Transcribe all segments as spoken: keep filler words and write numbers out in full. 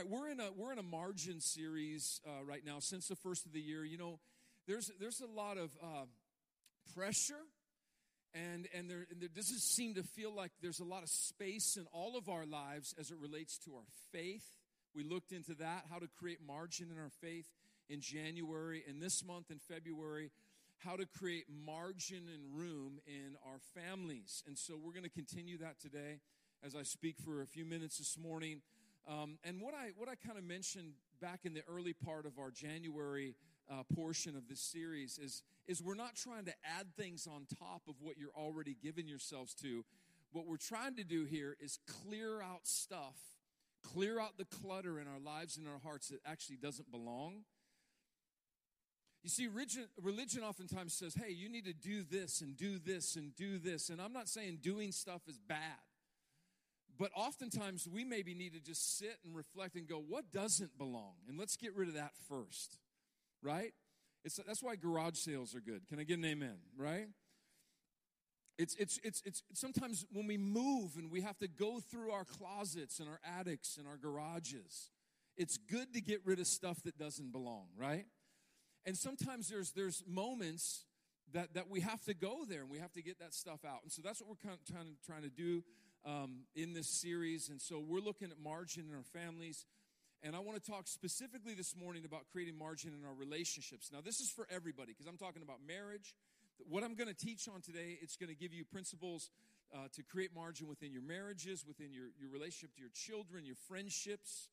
right, we're in a we're in a margin series uh, right now since the first of the year. You know, there's there's a lot of uh, pressure, and and there and there doesn't seem to feel like there's a lot of space in all of our lives as it relates to our faith. We looked into that, how to create margin in our faith in January, and this month in February, how to create margin and room in our families. And so we're going to continue that today as I speak for a few minutes this morning. Um, and what I what I kind of mentioned back in the early part of our January uh, portion of this series is, is we're not trying to add things on top of what you're already giving yourselves to. What we're trying to do here is clear out stuff, clear out the clutter in our lives and our hearts that actually doesn't belong. You see, religion, religion oftentimes says, hey, you need to do this and do this and do this. And I'm not saying doing stuff is bad. But oftentimes, we maybe need to just sit and reflect and go, what doesn't belong? And let's get rid of that first, right? It's, that's why garage sales are good. Can I get an amen, right? It's, it's, it's, it's sometimes when we move and we have to go through our closets and our attics and our garages, it's good to get rid of stuff that doesn't belong, right? And sometimes there's there's moments that, that we have to go there and we have to get that stuff out. And so that's what we're kind of trying to, trying to do Um, in this series, and so we're looking at margin in our families, and I want to talk specifically this morning about creating margin in our relationships. Now, this is for everybody, because I'm talking about marriage. What I'm going to teach on today, it's going to give you principles uh, to create margin within your marriages, within your, your relationship to your children, your friendships,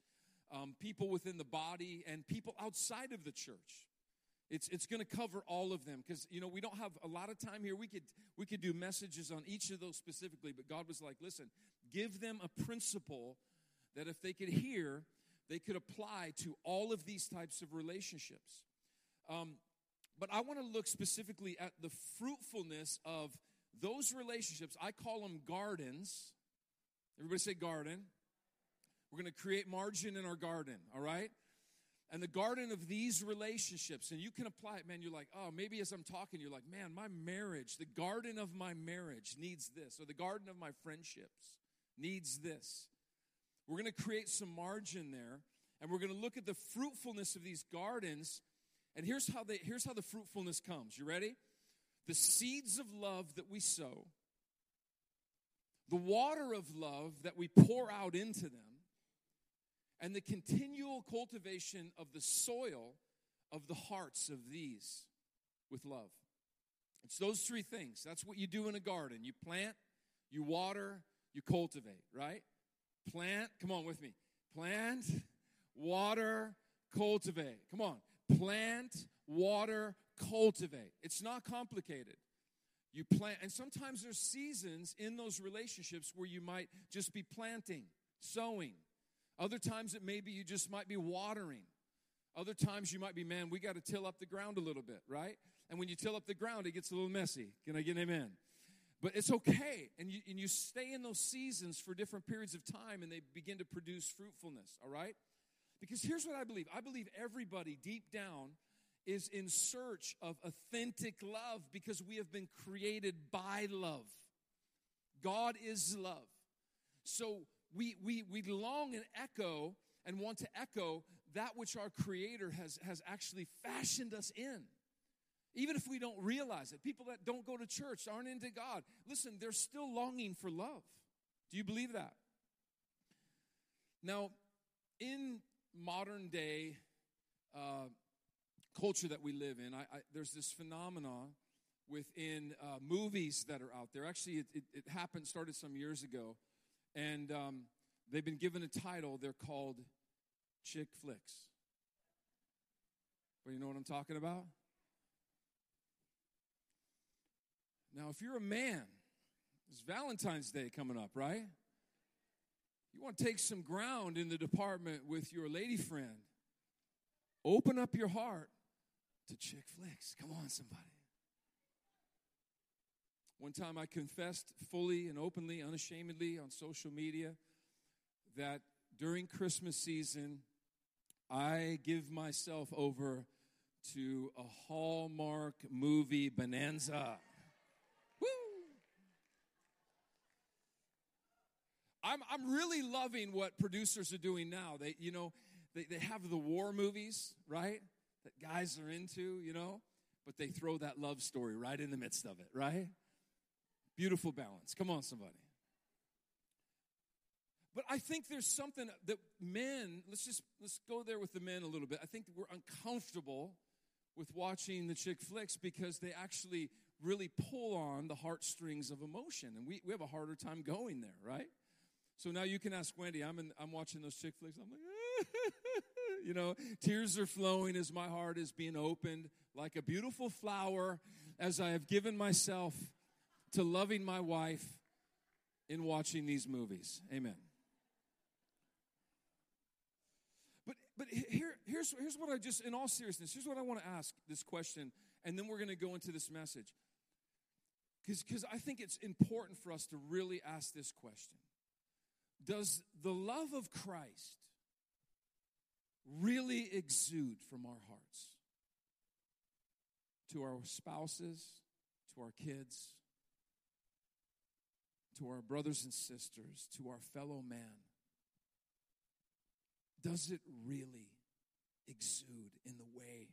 um, people within the body, and people outside of the church. It's it's going to cover all of them because, you know, we don't have a lot of time here. We could we could do messages on each of those specifically, but God was like, listen, give them a principle that if they could hear, they could apply to all of these types of relationships. Um, but I want to look specifically at the fruitfulness of those relationships. I call them gardens. Everybody say garden. We're going to create margin in our garden, all right? And the garden of these relationships, and you can apply it, man. You're like, oh, maybe as I'm talking, you're like, man, my marriage, the garden of my marriage needs this, or the garden of my friendships needs this. We're going to create some margin there, and we're going to look at the fruitfulness of these gardens, and here's how they, here's how the fruitfulness comes. You ready? The seeds of love that we sow, the water of love that we pour out into them, and the continual cultivation of the soil of the hearts of these with love. It's those three things. That's what you do in a garden. You plant, you water, you cultivate, right? Plant, come on with me. Plant, water, cultivate. Come on. Plant, water, cultivate. It's not complicated. You plant, and sometimes there's seasons in those relationships where you might just be planting, sowing. Other times it may be you just might be watering. Other times you might be, man, we got to till up the ground a little bit, right? And when you till up the ground, it gets a little messy. Can I get an amen? But it's okay. And you, and you stay in those seasons for different periods of time, and they begin to produce fruitfulness, all right? Because here's what I believe. I believe everybody deep down is in search of authentic love because we have been created by love. God is love. So We we we long and echo and want to echo that which our Creator has, has actually fashioned us in, even if we don't realize it. People that don't go to church, aren't into God, listen, they're still longing for love. Do you believe that? Now, in modern day uh, culture that we live in, I, I, there's this phenomenon within uh, movies that are out there. Actually, it, it, it happened, started some years ago. And um, they've been given a title. They're called chick flicks. But you know what I'm talking about? Now, if you're a man, it's Valentine's Day coming up, right? You want to take some ground in the department with your lady friend. Open up your heart to chick flicks. Come on, somebody. One time I confessed fully and openly, unashamedly on social media that during Christmas season, I give myself over to a Hallmark movie bonanza. Woo! I I'm I'm really loving what producers are doing now. They, you know, they, they have the war movies, right, that guys are into, you know, but they throw that love story right in the midst of it, right? Beautiful balance. Come on, somebody. But I think there's something that men, let's just, let's go there with the men a little bit. I think that we're uncomfortable with watching the chick flicks because they actually really pull on the heartstrings of emotion. And we, we have a harder time going there, right? So now you can ask Wendy, I'm in, I'm watching those chick flicks. I'm like, you know, tears are flowing as my heart is being opened like a beautiful flower as I have given myself to loving my wife in watching these movies. Amen. But but here here's here's what I just, in all seriousness, here's what I want to ask this question, and then we're going to go into this message. Because because I think it's important for us to really ask this question. Does the love of Christ really exude from our hearts to our spouses, to our kids, to our brothers and sisters, to our fellow man? Does it really exude in the way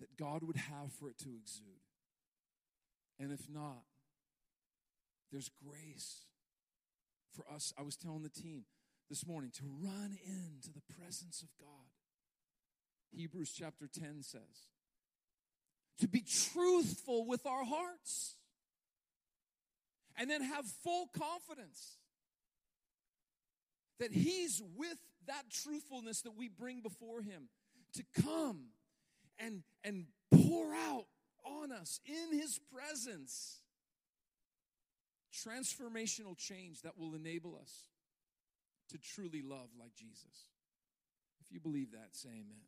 that God would have for it to exude? And if not, there's grace for us. I was telling the team this morning to run into the presence of God. Hebrews chapter ten says, to be truthful with our hearts and then have full confidence that he's with that truthfulness that we bring before him to come and, and pour out on us in his presence transformational change that will enable us to truly love like Jesus. If you believe that, say amen.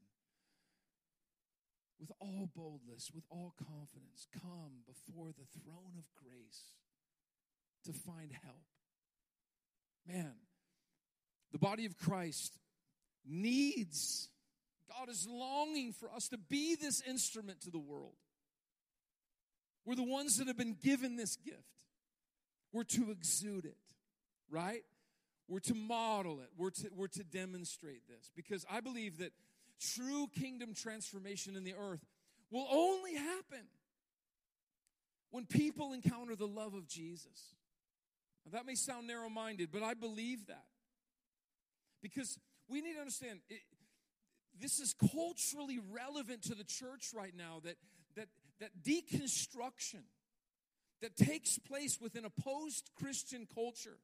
With all boldness, with all confidence, come before the throne of grace to find help. Man, the body of Christ needs, God is longing for us to be this instrument to the world. We're the ones that have been given this gift. We're to exude it, right? We're to model it. We're to, we're to demonstrate this. Because I believe that true kingdom transformation in the earth will only happen when people encounter the love of Jesus. Now, that may sound narrow-minded, but I believe that. Because we need to understand, it, this is culturally relevant to the church right now, that, that, that deconstruction that takes place within a post-Christian culture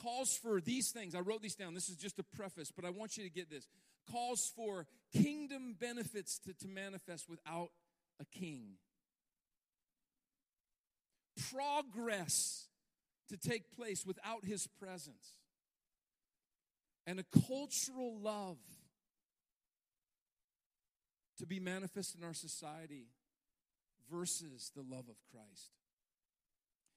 calls for these things. I wrote these down. This is just a preface, but I want you to get this. Calls for kingdom benefits to, to manifest without a king. Progress to take place without his presence. And a cultural love to be manifest in our society versus the love of Christ.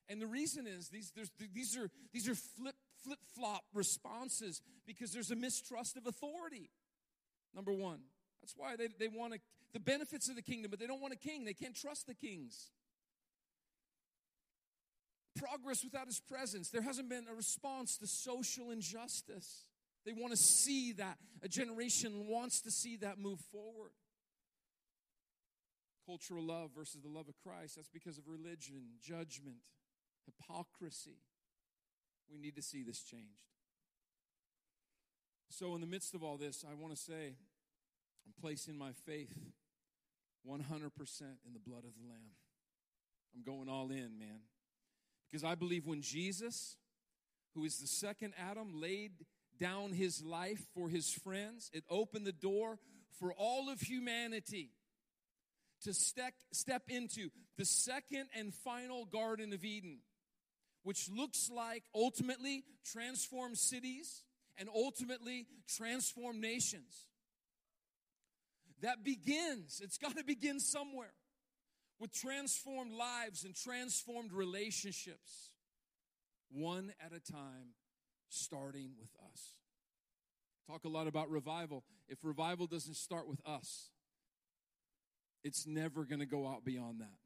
And the reason is these, these are, these are flip, flip-flop responses because there's a mistrust of authority, number one. That's why they, they want the benefits of the kingdom, but they don't want a king. They can't trust the kings. Progress without his presence. There hasn't been a response to social injustice. They want to see that. A generation wants to see that move forward. Cultural love versus the love of Christ. That's because of religion, judgment, hypocrisy. We need to see this changed. So in the midst of all this, I want to say, I'm placing my faith one hundred percent in the blood of the Lamb. I'm going all in, man. Because I believe when Jesus, who is the second Adam, laid down his life for his friends, it opened the door for all of humanity to step, step into the second and final Garden of Eden, which looks like ultimately transformed cities and ultimately transformed nations. That begins, it's got to begin somewhere, with transformed lives and transformed relationships, one at a time, starting with us. Talk a lot about revival. If revival doesn't start with us, it's never going to go out beyond that.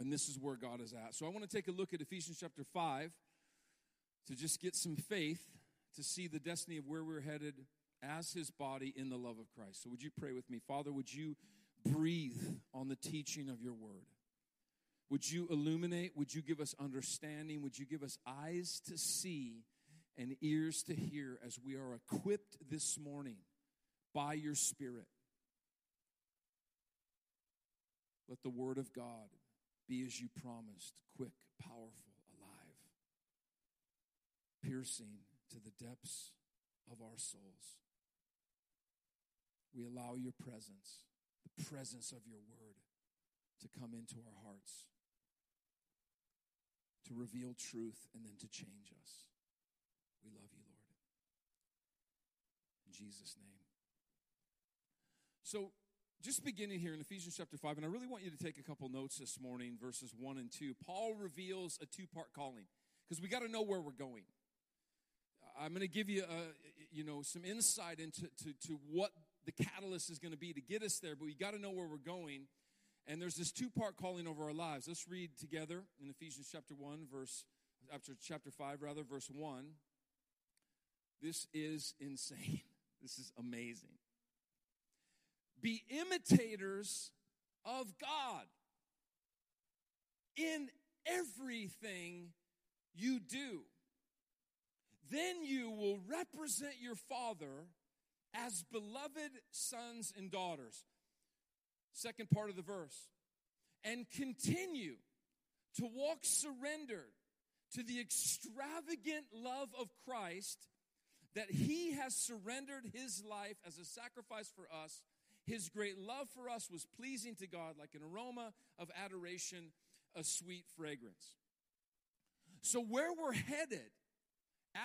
And this is where God is at. So I want to take a look at Ephesians chapter five. to just get some faith to see the destiny of where we're headed as his body in the love of Christ. So would you pray with me? Father, would you breathe on the teaching of your word? Would you illuminate? Would you give us understanding? Would you give us eyes to see and ears to hear as we are equipped this morning by your Spirit? Let the word of God be as you promised, quick, powerful, alive, piercing to the depths of our souls. We allow your presence, the presence of your word, to come into our hearts, to reveal truth, and then to change us. We love you, Lord. In Jesus' name. So, just beginning here in Ephesians chapter five, and I really want you to take a couple notes this morning, verses one and two. Paul reveals a two-part calling, because we got to know where we're going. I'm going to give you, a, you know, some insight into to, to what the catalyst is going to be to get us there, but we got to know where we're going. And there's this two-part calling over our lives. Let's read together in Ephesians chapter one, verse after chapter five, rather, verse one. This is insane. This is amazing. Be imitators of God in everything you do. Then you will represent your Father as beloved sons and daughters. Second part of the verse. And continue to walk surrendered to the extravagant love of Christ, that he has surrendered his life as a sacrifice for us. His great love for us was pleasing to God, like an aroma of adoration, a sweet fragrance. So where we're headed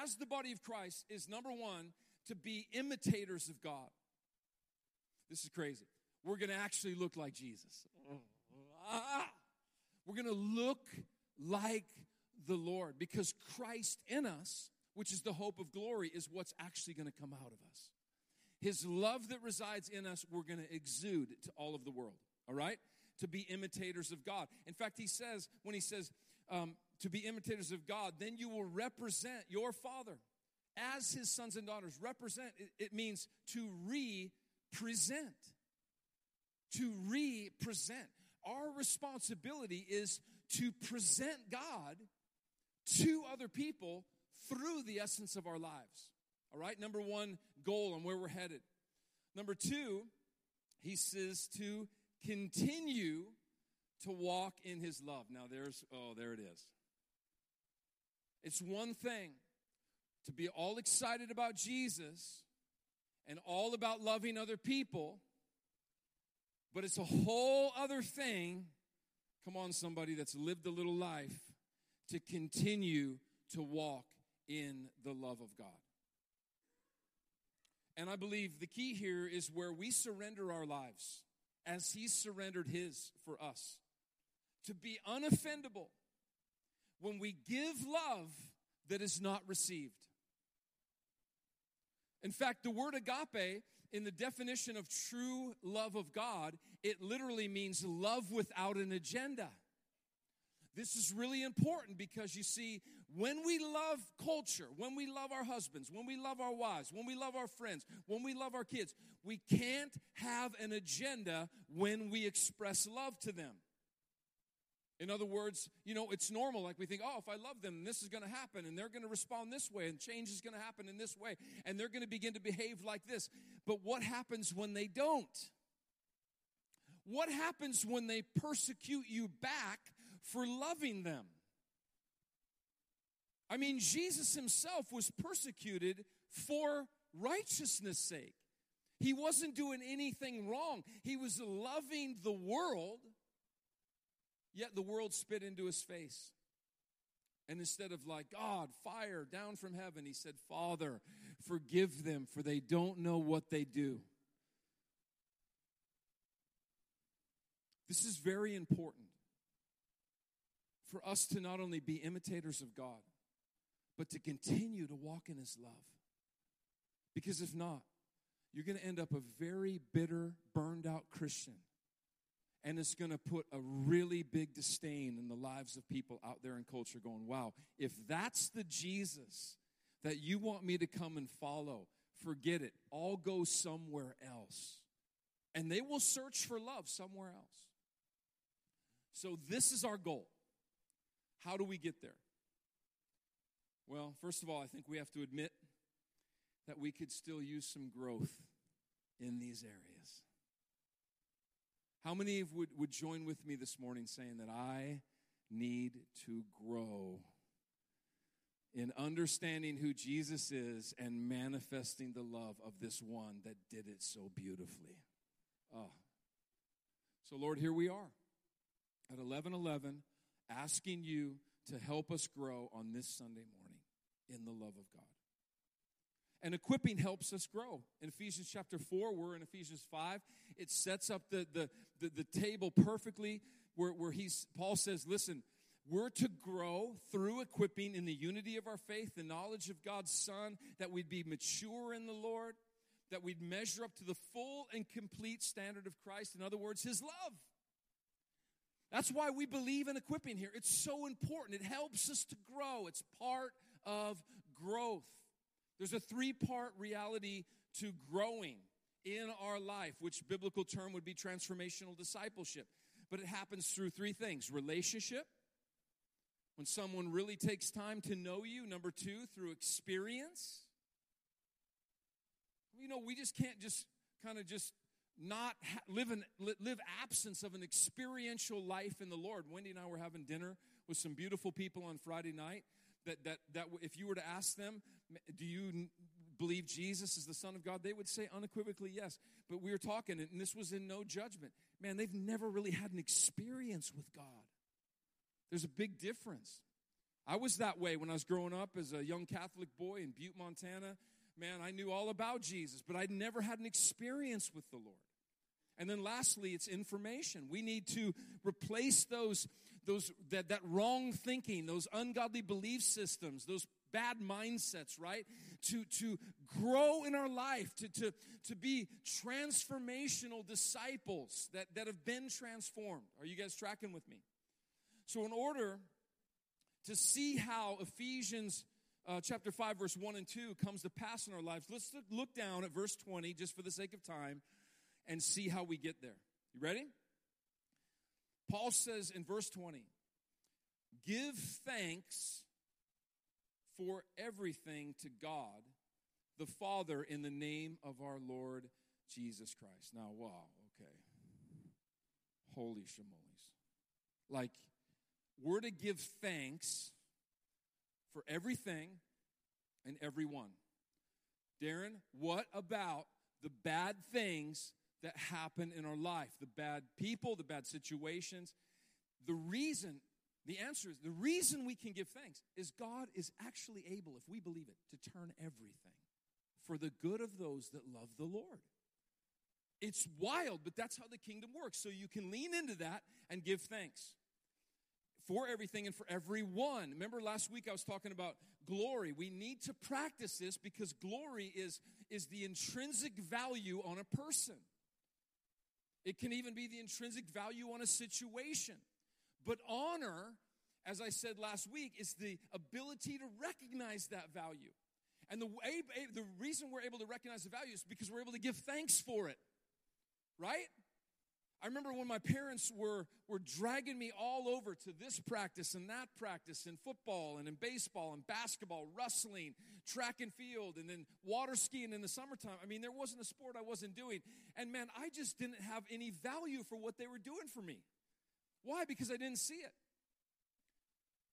as the body of Christ is, number one, to be imitators of God. This is crazy. We're going to actually look like Jesus. We're going to look like the Lord, because Christ in us, which is the hope of glory, is what's actually going to come out of us. His love that resides in us, we're going to exude to all of the world, all right? To be imitators of God. In fact, he says, when he says um, to be imitators of God, then you will represent your Father as his sons and daughters. Represent, it, it means to re-present. To re-present. Our responsibility is to present God to other people through the essence of our lives. All right, number one goal on where we're headed. Number two, he says to continue to walk in his love. Now there's, oh, there it is. It's one thing to be all excited about Jesus and all about loving other people, but it's a whole other thing, come on somebody that's lived a little life, to continue to walk in the love of God. And I believe the key here is where we surrender our lives as he surrendered his for us. To be unoffendable when we give love that is not received. In fact, the word agape, in the definition of true love of God, it literally means love without an agenda. This is really important, because you see, when we love culture, when we love our husbands, when we love our wives, when we love our friends, when we love our kids, we can't have an agenda when we express love to them. In other words, you know, it's normal. Like we think, oh, if I love them, this is going to happen, and they're going to respond this way, and change is going to happen in this way, and they're going to begin to behave like this. But what happens when they don't? What happens when they persecute you back for loving them? I mean, Jesus himself was persecuted for righteousness' sake. He wasn't doing anything wrong. He was loving the world, yet the world spit into his face. And instead of like, God, fire down from heaven, he said, Father, forgive them, for they don't know what they do. This is very important, for us to not only be imitators of God, but to continue to walk in his love. Because if not, you're going to end up a very bitter, burned out Christian. And it's going to put a really big disdain in the lives of people out there in culture going, wow, if that's the Jesus that you want me to come and follow, forget it. I'll go somewhere else. And they will search for love somewhere else. So this is our goal. How do we get there? Well, first of all, I think we have to admit that we could still use some growth in these areas. How many of you would, would join with me this morning saying that I need to grow in understanding who Jesus is and manifesting the love of this one that did it so beautifully? Oh. So, Lord, here we are at eleven eleven asking you to help us grow on this Sunday morning in the love of God. And equipping helps us grow. In Ephesians chapter four, we're in Ephesians five. It sets up the, the, the, the table perfectly where, where he's, Paul says, listen, we're to grow through equipping in the unity of our faith, the knowledge of God's Son, that we'd be mature in the Lord, that we'd measure up to the full and complete standard of Christ. In other words, his love. That's why we believe in equipping here. It's so important. It helps us to grow. It's part of growth. There's a three-part reality to growing in our life, which biblical term would be transformational discipleship. But it happens through three things. Relationship, when someone really takes time to know you. Number two, through experience. You know, we just can't just kind of just not ha- live an, live absence of an experiential life in the Lord. Wendy and I were having dinner with some beautiful people on Friday night. That that that if you were to ask them, do you believe Jesus is the Son of God? They would say unequivocally yes. But we were talking, and this was in no judgment. Man, they've never really had an experience with God. There's a big difference. I was that way when I was growing up as a young Catholic boy in Butte, Montana. Man, I knew all about Jesus, but I'd never had an experience with the Lord. And then lastly, it's information. We need to replace those, those that, that wrong thinking, those ungodly belief systems, those bad mindsets, right? To to grow in our life, to to, to be transformational disciples that, that have been transformed. Are you guys tracking with me? So in order to see how Ephesians uh, chapter five, verse one and two comes to pass in our lives, let's look down at verse twenty just for the sake of time. And see how we get there. You ready? Paul says in verse twenty, give thanks for everything to God, the Father, in the name of our Lord Jesus Christ. Now, wow, okay. Holy shamolies. Like, we're to give thanks for everything and everyone. Darren, what about the bad things that happen in our life, the bad people, the bad situations? The reason, the answer is, the reason we can give thanks is God is actually able, if we believe it, to turn everything for the good of those that love the Lord. It's wild, but that's how the kingdom works. So you can lean into that and give thanks for everything and for everyone. Remember last week I was talking about glory. We need to practice this because glory is, is the intrinsic value on a person. It can even be the intrinsic value on a situation. But honor, as I said last week, is the ability to recognize that value. And the way, the reason we're able to recognize the value is because we're able to give thanks for it, right? I remember when my parents were, were dragging me all over to this practice and that practice in football and in baseball and basketball, wrestling, track and field, and then water skiing in the summertime. I mean, there wasn't a sport I wasn't doing. And, man, I just didn't have any value for what they were doing for me. Why? Because I didn't see it.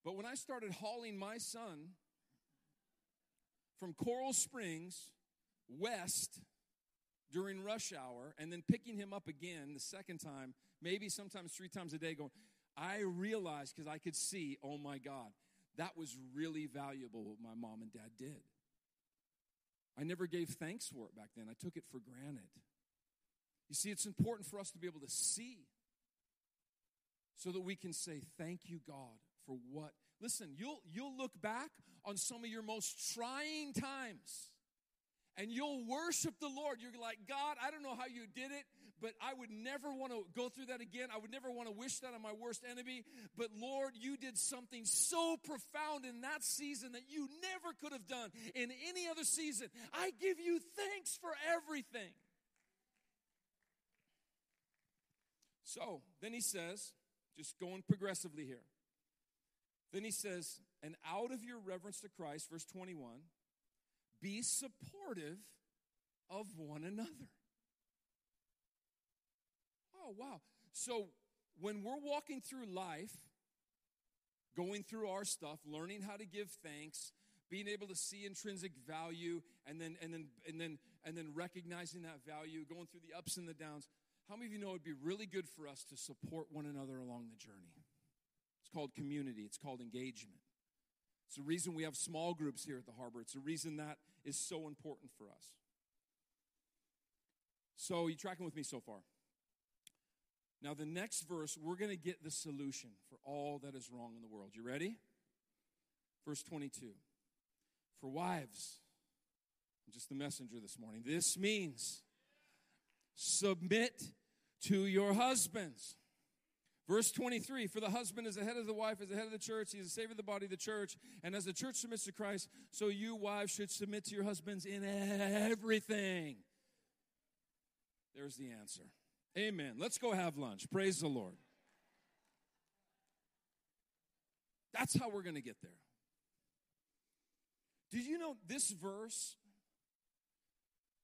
But when I started hauling my son from Coral Springs west during rush hour, and then picking him up again the second time, maybe sometimes three times a day, going, I realized, because I could see, oh my God, that was really valuable what my mom and dad did. I never gave thanks for it back then. I took it for granted. You see, it's important for us to be able to see so that we can say, thank you, God, for what. Listen, you'll you'll look back on some of your most trying times, and you'll worship the Lord. You're like, God, I don't know how you did it, but I would never want to go through that again. I would never want to wish that on my worst enemy. But Lord, you did something so profound in that season that you never could have done in any other season. I give you thanks for everything. So then he says, just going progressively here. Then he says, and out of your reverence to Christ, verse twenty-one, be supportive of one another. Oh, wow. So when we're walking through life, going through our stuff, learning how to give thanks, being able to see intrinsic value, and then and then and then and then recognizing that value, going through the ups and the downs, how many of you know it would be really good for us to support one another along the journey? It's called community. It's called engagement. It's the reason we have small groups here at the harbor. It's the reason that is so important for us. So you tracking with me so far? Now the next verse, we're going to get the solution for all that is wrong in the world. You ready? Verse twenty-two. For wives, I'm just the messenger this morning. This means submit to your husbands. Verse twenty-three, for the husband is the head of the wife, is the head of the church, he is the savior of the body of the church, and as the church submits to Christ, so you wives should submit to your husbands in everything. There's the answer. Amen. Let's go have lunch. Praise the Lord. That's how we're going to get there. Did you know this verse,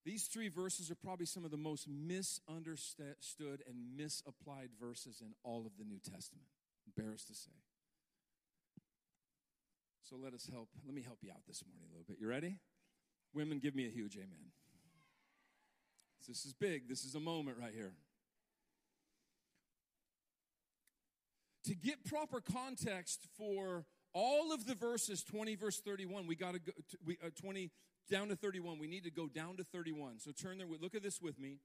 these three verses are probably some of the most misunderstood and misapplied verses in all of the New Testament. Embarrassed to say. So let us help. Let me help you out this morning a little bit. You ready? Women, give me a huge amen. This is big. This is a moment right here. To get proper context for all of the verses, twenty verse thirty-one, we got to go to, we, uh, twenty down to thirty-one. We need to go down to thirty-one. So turn there. Look at this with me.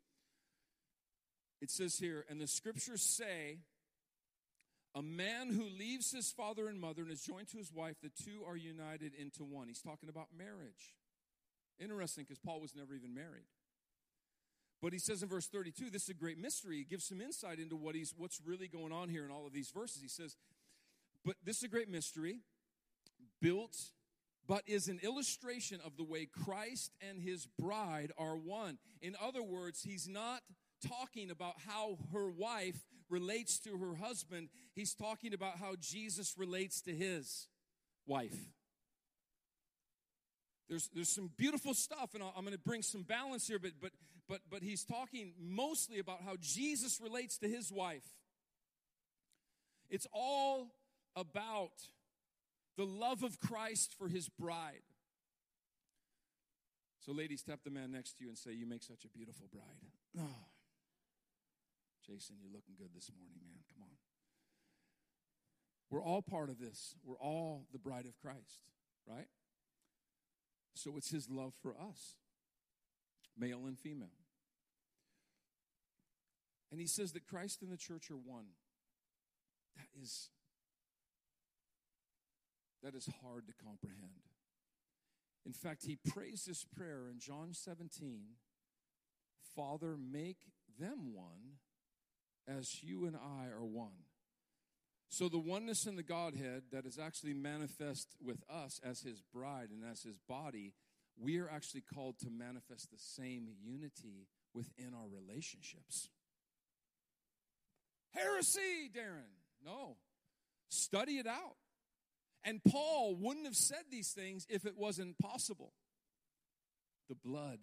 It says here, and the scriptures say, a man who leaves his father and mother and is joined to his wife, the two are united into one. He's talking about marriage. Interesting, because Paul was never even married. But he says in verse thirty-two, this is a great mystery. He gives some insight into what he's, what's really going on here in all of these verses. He says, but this is a great mystery, built, but is an illustration of the way Christ and his bride are one. In other words, he's not talking about how her wife relates to her husband. He's talking about how Jesus relates to his wife. There's, there's some beautiful stuff, and I'm going to bring some balance here, but, but, but, but he's talking mostly about how Jesus relates to his wife. It's all about the love of Christ for his bride. So ladies, tap the man next to you and say, you make such a beautiful bride. Oh, Jason, you're looking good this morning, man. Come on. We're all part of this. We're all the bride of Christ, right? So it's his love for us, male and female. And he says that Christ and the church are one. That is, that is hard to comprehend. In fact, he prays this prayer in John seventeen, Father, make them one as you and I are one. So the oneness in the Godhead that is actually manifest with us as his bride and as his body, we are actually called to manifest the same unity within our relationships. Heresy, Darren. No. Study it out. And Paul wouldn't have said these things if it wasn't possible. The blood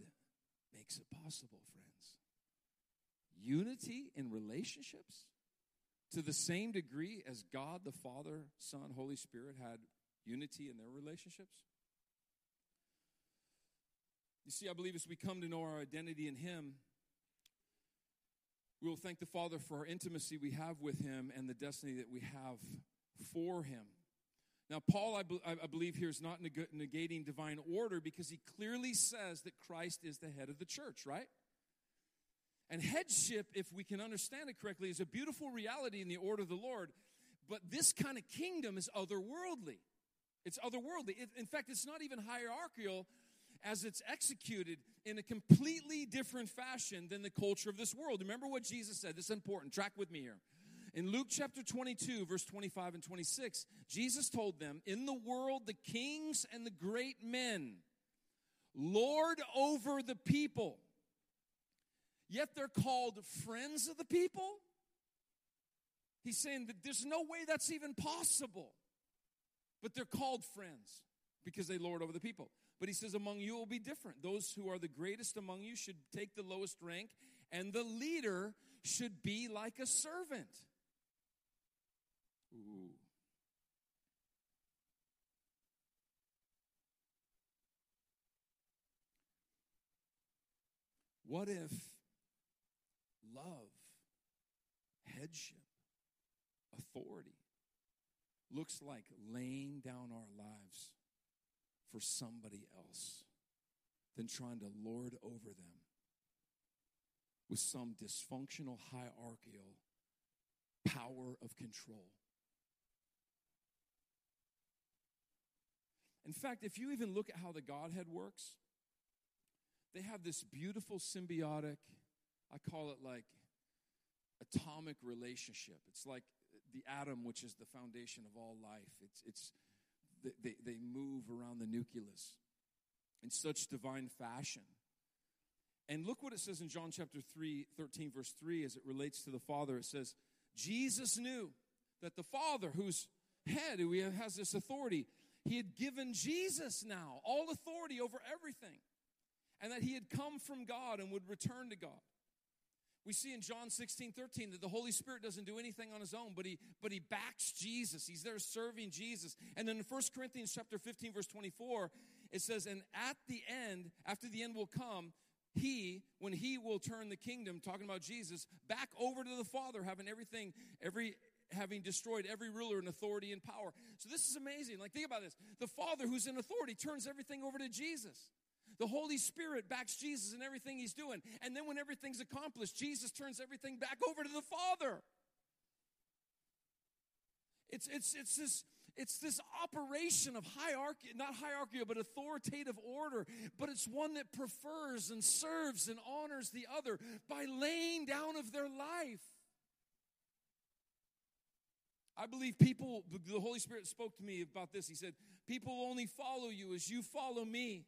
makes it possible, friends. Unity in relationships? To the same degree as God, the Father, Son, Holy Spirit had unity in their relationships? You see, I believe as we come to know our identity in him, we will thank the Father for our intimacy we have with him and the destiny that we have for him. Now, Paul, I, be- I believe here is not neg- negating divine order because he clearly says that Christ is the head of the church, right? And headship, if we can understand it correctly, is a beautiful reality in the order of the Lord. But this kind of kingdom is otherworldly. It's otherworldly. It, in fact, it's not even hierarchical. as it's executed in a completely different fashion than the culture of this world. Remember what Jesus said. This is important. Track with me here. In Luke chapter twenty-two, verse twenty-five and twenty-six, Jesus told them, "In the world, the kings and the great men lord over the people, yet they're called friends of the people." He's saying that there's no way that's even possible. But they're called friends because they lord over the people. But he says, among you will be different. Those who are the greatest among you should take the lowest rank, and the leader should be like a servant. Ooh. What if love, headship, authority looks like laying down our lives for somebody else than trying to lord over them with some dysfunctional hierarchical power of control? In fact, if you even look at how the Godhead works, they have this beautiful symbiotic, I call it like atomic relationship. It's like the atom, which is the foundation of all life. It's, it's they, they move around the nucleus in such divine fashion. And look what it says in John chapter three, thirteen, verse three, as it relates to the Father. It says, Jesus knew that the Father, whose head, who has this authority, he had given Jesus now all authority over everything, and that he had come from God and would return to God. We see in John sixteen, thirteen, that the Holy Spirit doesn't do anything on his own, but he but he backs Jesus. He's there serving Jesus. And then in First Corinthians chapter fifteen, verse twenty-four, it says, and at the end, after the end will come, he, when he will turn the kingdom, talking about Jesus, back over to the Father, having everything, every having destroyed every ruler and authority and power. So this is amazing. Like, think about this. The Father, who's in authority, turns everything over to Jesus. The Holy Spirit backs Jesus in everything he's doing. And then when everything's accomplished, Jesus turns everything back over to the Father. It's it's it's this it's this operation of hierarchy, not hierarchy, but authoritative order, but it's one that prefers and serves and honors the other by laying down of their life. I believe people, the Holy Spirit spoke to me about this. He said, people will only follow you as you follow me.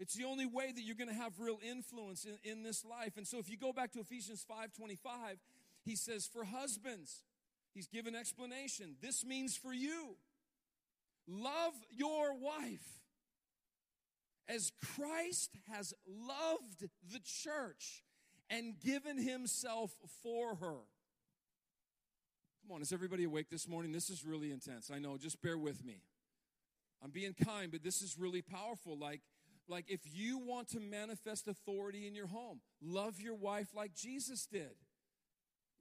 It's the only way that you're going to have real influence in, in this life. And so if you go back to Ephesians five twenty-five, he says, for husbands, he's given explanation. This means for you, love your wife as Christ has loved the church and given himself for her. Come on, is everybody awake this morning? This is really intense. I know, just bear with me. I'm being kind, but this is really powerful. Like, Like if you want to manifest authority in your home, love your wife like Jesus did.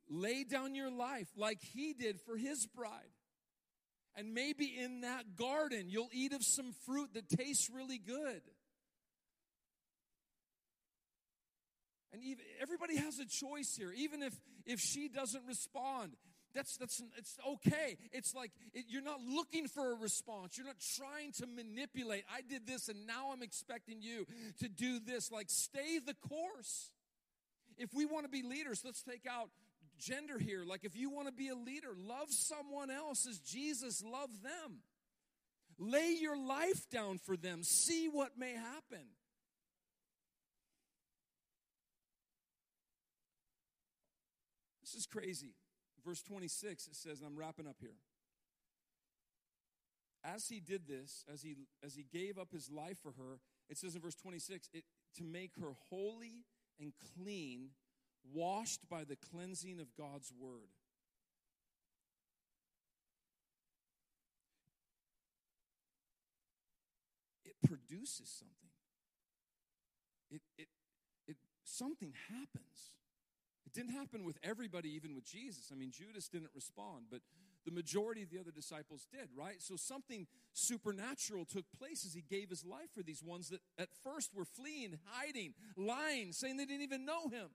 Lay down your life like he did for his bride. And maybe in that garden, you'll eat of some fruit that tastes really good. And even, everybody has a choice here. Even if, if she doesn't respond, That's that's it's okay. It's like it, you're not looking for a response. You're not trying to manipulate. I did this, and now I'm expecting you to do this. Like, stay the course. If we want to be leaders, let's take out gender here. Like, if you want to be a leader, love someone else as Jesus loved them. Lay your life down for them. See what may happen. This is crazy. Verse twenty-six, it says, and I'm wrapping up here. As he did this, as he as he gave up his life for her, it says in verse twenty-six, it, to make her holy and clean, washed by the cleansing of God's word. It produces something. It it it something happens. It didn't happen with everybody, even with Jesus. I mean, Judas didn't respond, but the majority of the other disciples did, right? So something supernatural took place as he gave his life for these ones that at first were fleeing, hiding, lying, saying they didn't even know him,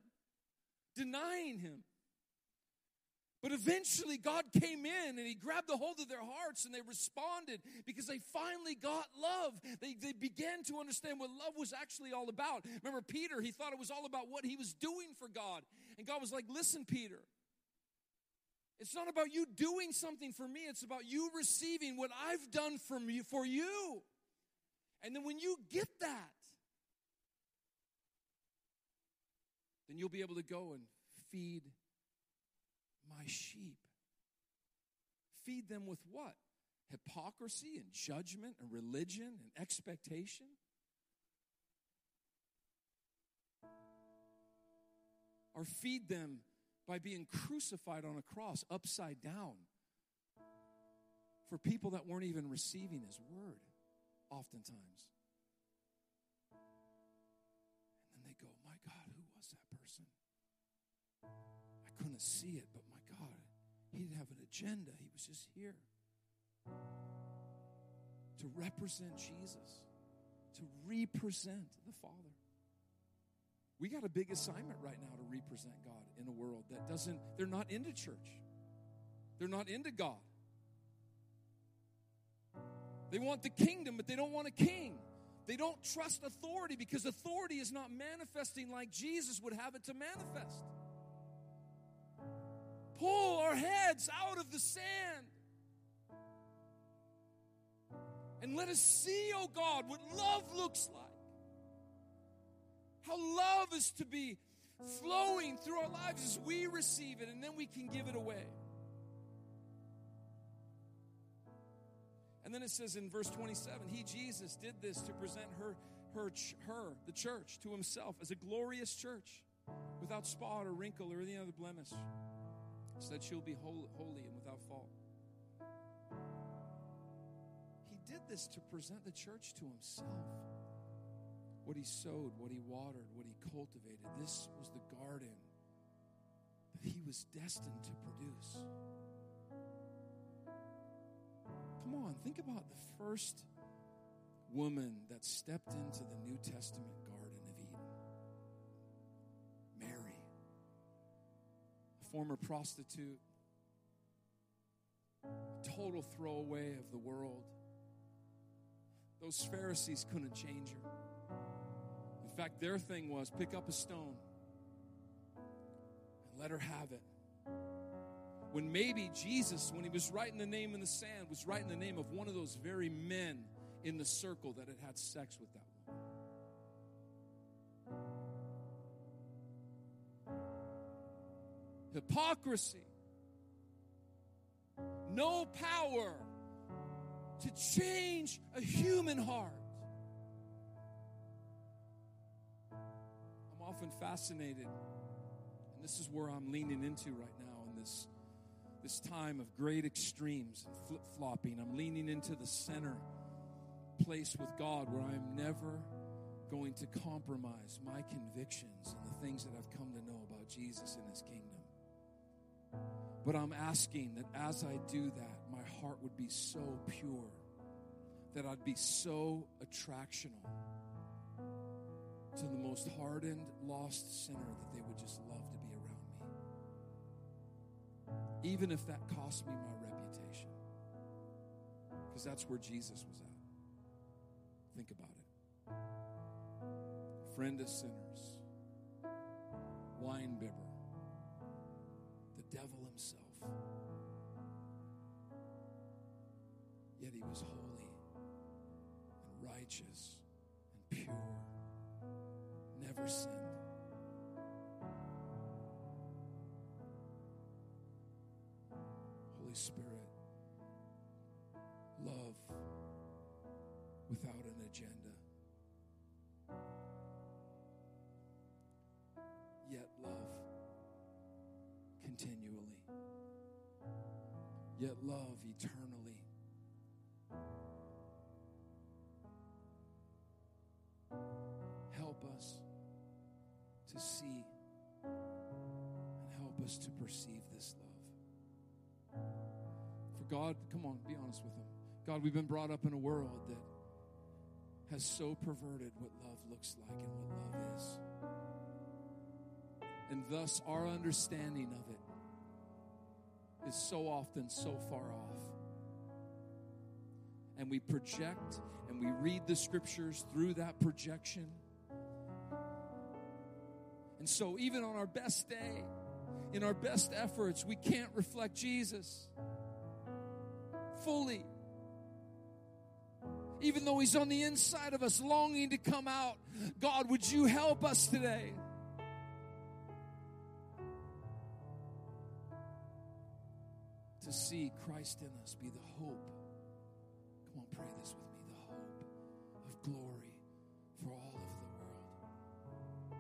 denying him. But eventually God came in and he grabbed a hold of their hearts and they responded because they finally got love. They, they began to understand what love was actually all about. Remember Peter, he thought it was all about what he was doing for God. And God was like, listen, Peter, it's not about you doing something for me. It's about you receiving what I've done for me, for you. And then when you get that, then you'll be able to go and feed my sheep. Feed them with what? Hypocrisy and judgment and religion and expectation? Or feed them by being crucified on a cross upside down for people that weren't even receiving his word oftentimes. And then they go, my God, who was that person? I couldn't see it, but my God, he didn't have an agenda. He was just here to represent Jesus, to represent the Father. We got a big assignment right now to represent God in a world that doesn't, they're not into church. They're not into God. They want the kingdom, but they don't want a king. They don't trust authority because authority is not manifesting like Jesus would have it to manifest. Pull our heads out of the sand. And let us see, oh God, what love looks like. How love is to be flowing through our lives as we receive it, and then we can give it away. And then it says in verse twenty-seven, he, Jesus, did this to present her, her, her, the church, to himself as a glorious church, without spot or wrinkle or any other blemish, so that she'll be holy and without fault. He did this to present the church to himself. What he sowed, what he watered, what he cultivated, this was the garden that he was destined to produce. Come on, think about the first woman that stepped into the New Testament Garden of Eden. Mary, a former prostitute, a total throwaway of the world. Those Pharisees couldn't change her. In fact, their thing was pick up a stone and let her have it. When maybe Jesus, when he was writing the name in the sand, was writing the name of one of those very men in the circle that had had sex with that woman. Hypocrisy. No power to change a human heart. Often fascinated, and this is where I'm leaning into right now in this, this time of great extremes and flip-flopping. I'm leaning into the center place with God where I'm never going to compromise my convictions and the things that I've come to know about Jesus and his kingdom. But I'm asking that as I do that, my heart would be so pure, that I'd be so attractional to the most hardened, lost sinner that they would just love to be around me. Even if that cost me my reputation. Because that's where Jesus was at. Think about it. Friend of sinners. Wine bibber. The devil himself. Yet he was holy and righteous and pure. Never sinned. Holy Spirit, love without an agenda, yet love continually, yet love eternally. Help us to see and help us to perceive this love. For God, come on, be honest with him. God, we've been brought up in a world that has so perverted what love looks like and what love is. And thus our understanding of it is so often so far off. And we project and we read the scriptures through that projection. And so even on our best day, in our best efforts, we can't reflect Jesus fully. Even though he's on the inside of us longing to come out, God, would you help us today? To see Christ in us be the hope. Come on, pray this with me. The hope of glory for all of the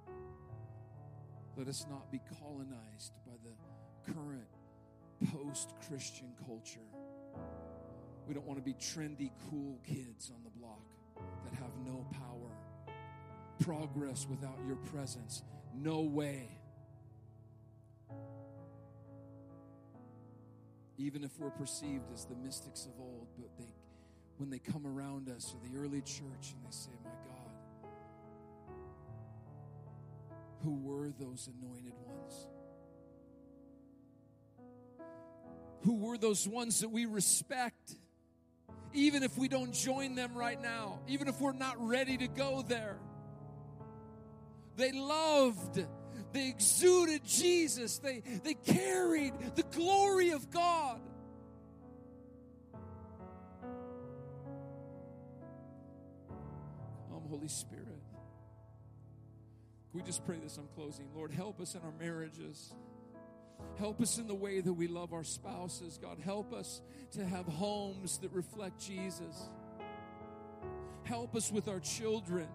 world. Let us not be colonized by the current post-Christian culture. We don't want to be trendy, cool kids on the block that have no power. Progress without your presence. No way. Even if we're perceived as the mystics of old, but they, when they come around us or the early church and they say, my God, who were those anointed ones? Who were those ones that we respect? Even if we don't join them right now, even if we're not ready to go there, they loved, they exuded Jesus, they, they carried the glory of God. Come, Holy Spirit. Can we just pray this? I'm closing. Lord, help us in our marriages. Help us in the way that we love our spouses. God, help us to have homes that reflect Jesus. Help us with our children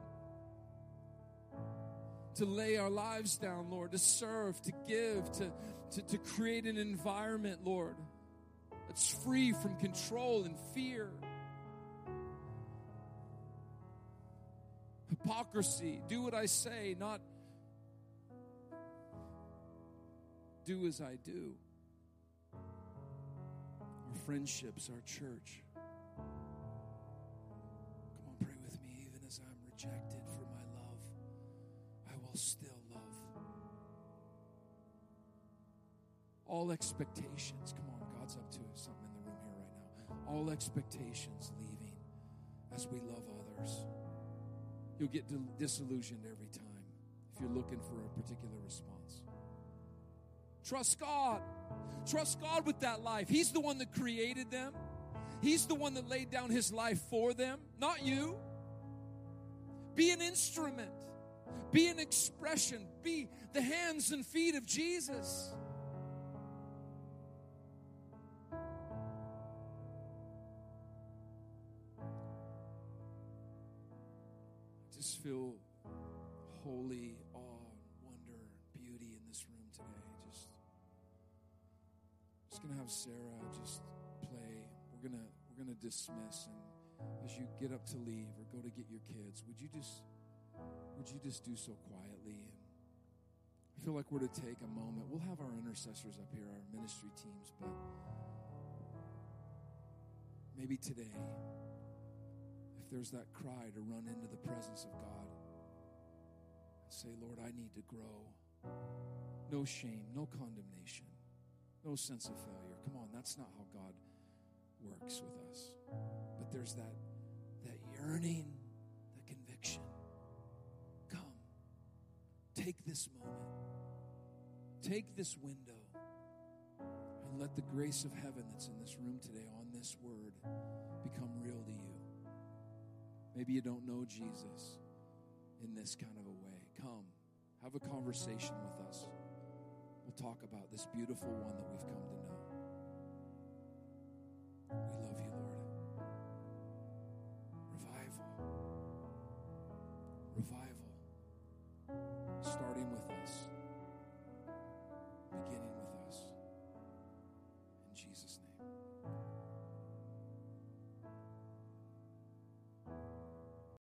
to lay our lives down, Lord, to serve, to give, to, to, to create an environment, Lord, that's free from control and fear. Hypocrisy, do what I say, not do as I do. Our friendships, our church. Come on, pray with me. Even as I'm rejected for my love, I will still love. All expectations, come on, God's up to something in the room here right now. All expectations leaving as we love others. You'll get disillusioned every time if you're looking for a particular response. Trust God. Trust God with that life. He's the one that created them. He's the one that laid down his life for them, not you. Be an instrument. Be an expression. Be the hands and feet of Jesus. I just feel holy awe. Gonna have Sarah just play. We're gonna we're gonna dismiss, and as you get up to leave or go to get your kids, would you just would you just do so quietly? And I feel like we're to take a moment. We'll have our intercessors up here, our ministry teams, but maybe today, if there's that cry to run into the presence of God, say, Lord, I need to grow. No shame, no condemnation. No sense of failure. Come on, that's not how God works with us. But there's that, that yearning, that conviction. Come, take this moment. Take this window. And let the grace of heaven that's in this room today on this word become real to you. Maybe you don't know Jesus in this kind of a way. Come, have a conversation with us. We'll talk about this beautiful one that we've come to know. We love you, Lord. Revival. Revival. Starting with us. Beginning with us. In Jesus' name.